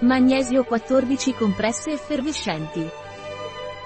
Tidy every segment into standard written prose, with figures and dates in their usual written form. Magnesio 14 compresse effervescenti.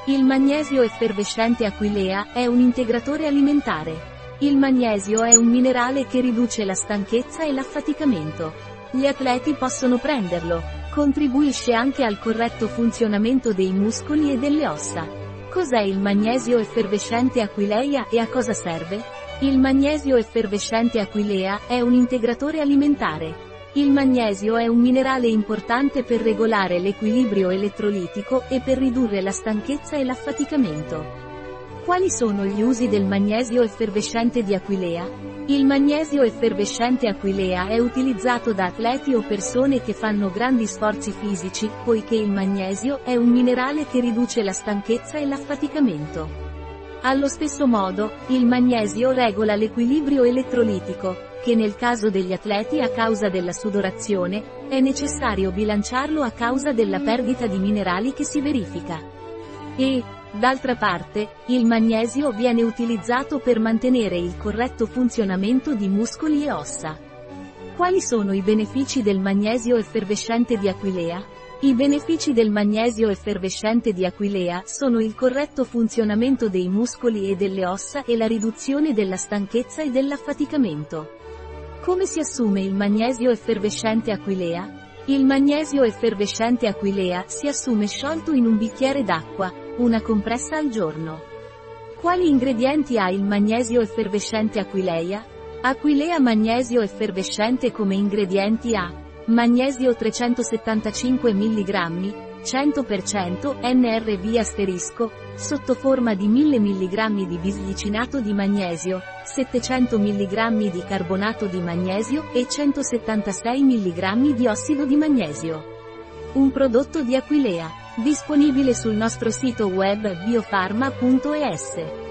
Il magnesio effervescente Aquilea è un integratore alimentare. Il magnesio è un minerale che riduce la stanchezza e l'affaticamento. Gli atleti possono prenderlo. Contribuisce anche al corretto funzionamento dei muscoli e delle ossa. Cos'è il magnesio effervescente Aquilea e a cosa serve? Il magnesio effervescente Aquilea è un integratore alimentare. Il magnesio è un minerale importante per regolare l'equilibrio elettrolitico e per ridurre la stanchezza e l'affaticamento. Quali sono gli usi del magnesio effervescente di Aquilea? Il magnesio effervescente Aquilea è utilizzato da atleti o persone che fanno grandi sforzi fisici, poiché il magnesio è un minerale che riduce la stanchezza e l'affaticamento. Allo stesso modo, il magnesio regola l'equilibrio elettrolitico, che nel caso degli atleti a causa della sudorazione, è necessario bilanciarlo a causa della perdita di minerali che si verifica. D'altra parte, il magnesio viene utilizzato per mantenere il corretto funzionamento di muscoli e ossa. Quali sono i benefici del magnesio effervescente di Aquilea? I benefici del magnesio effervescente di Aquilea sono il corretto funzionamento dei muscoli e delle ossa e la riduzione della stanchezza e dell'affaticamento. Come si assume il magnesio effervescente Aquilea? Il magnesio effervescente Aquilea si assume sciolto in un bicchiere d'acqua, una compressa al giorno. Quali ingredienti ha il magnesio effervescente Aquilea? Aquilea magnesio effervescente come ingredienti ha: magnesio 375 mg, 100% NRV*, sotto forma di 1000 mg di bislicinato di magnesio, 700 mg di carbonato di magnesio e 176 mg di ossido di magnesio. Un prodotto di Aquilea, disponibile sul nostro sito web biofarma.es.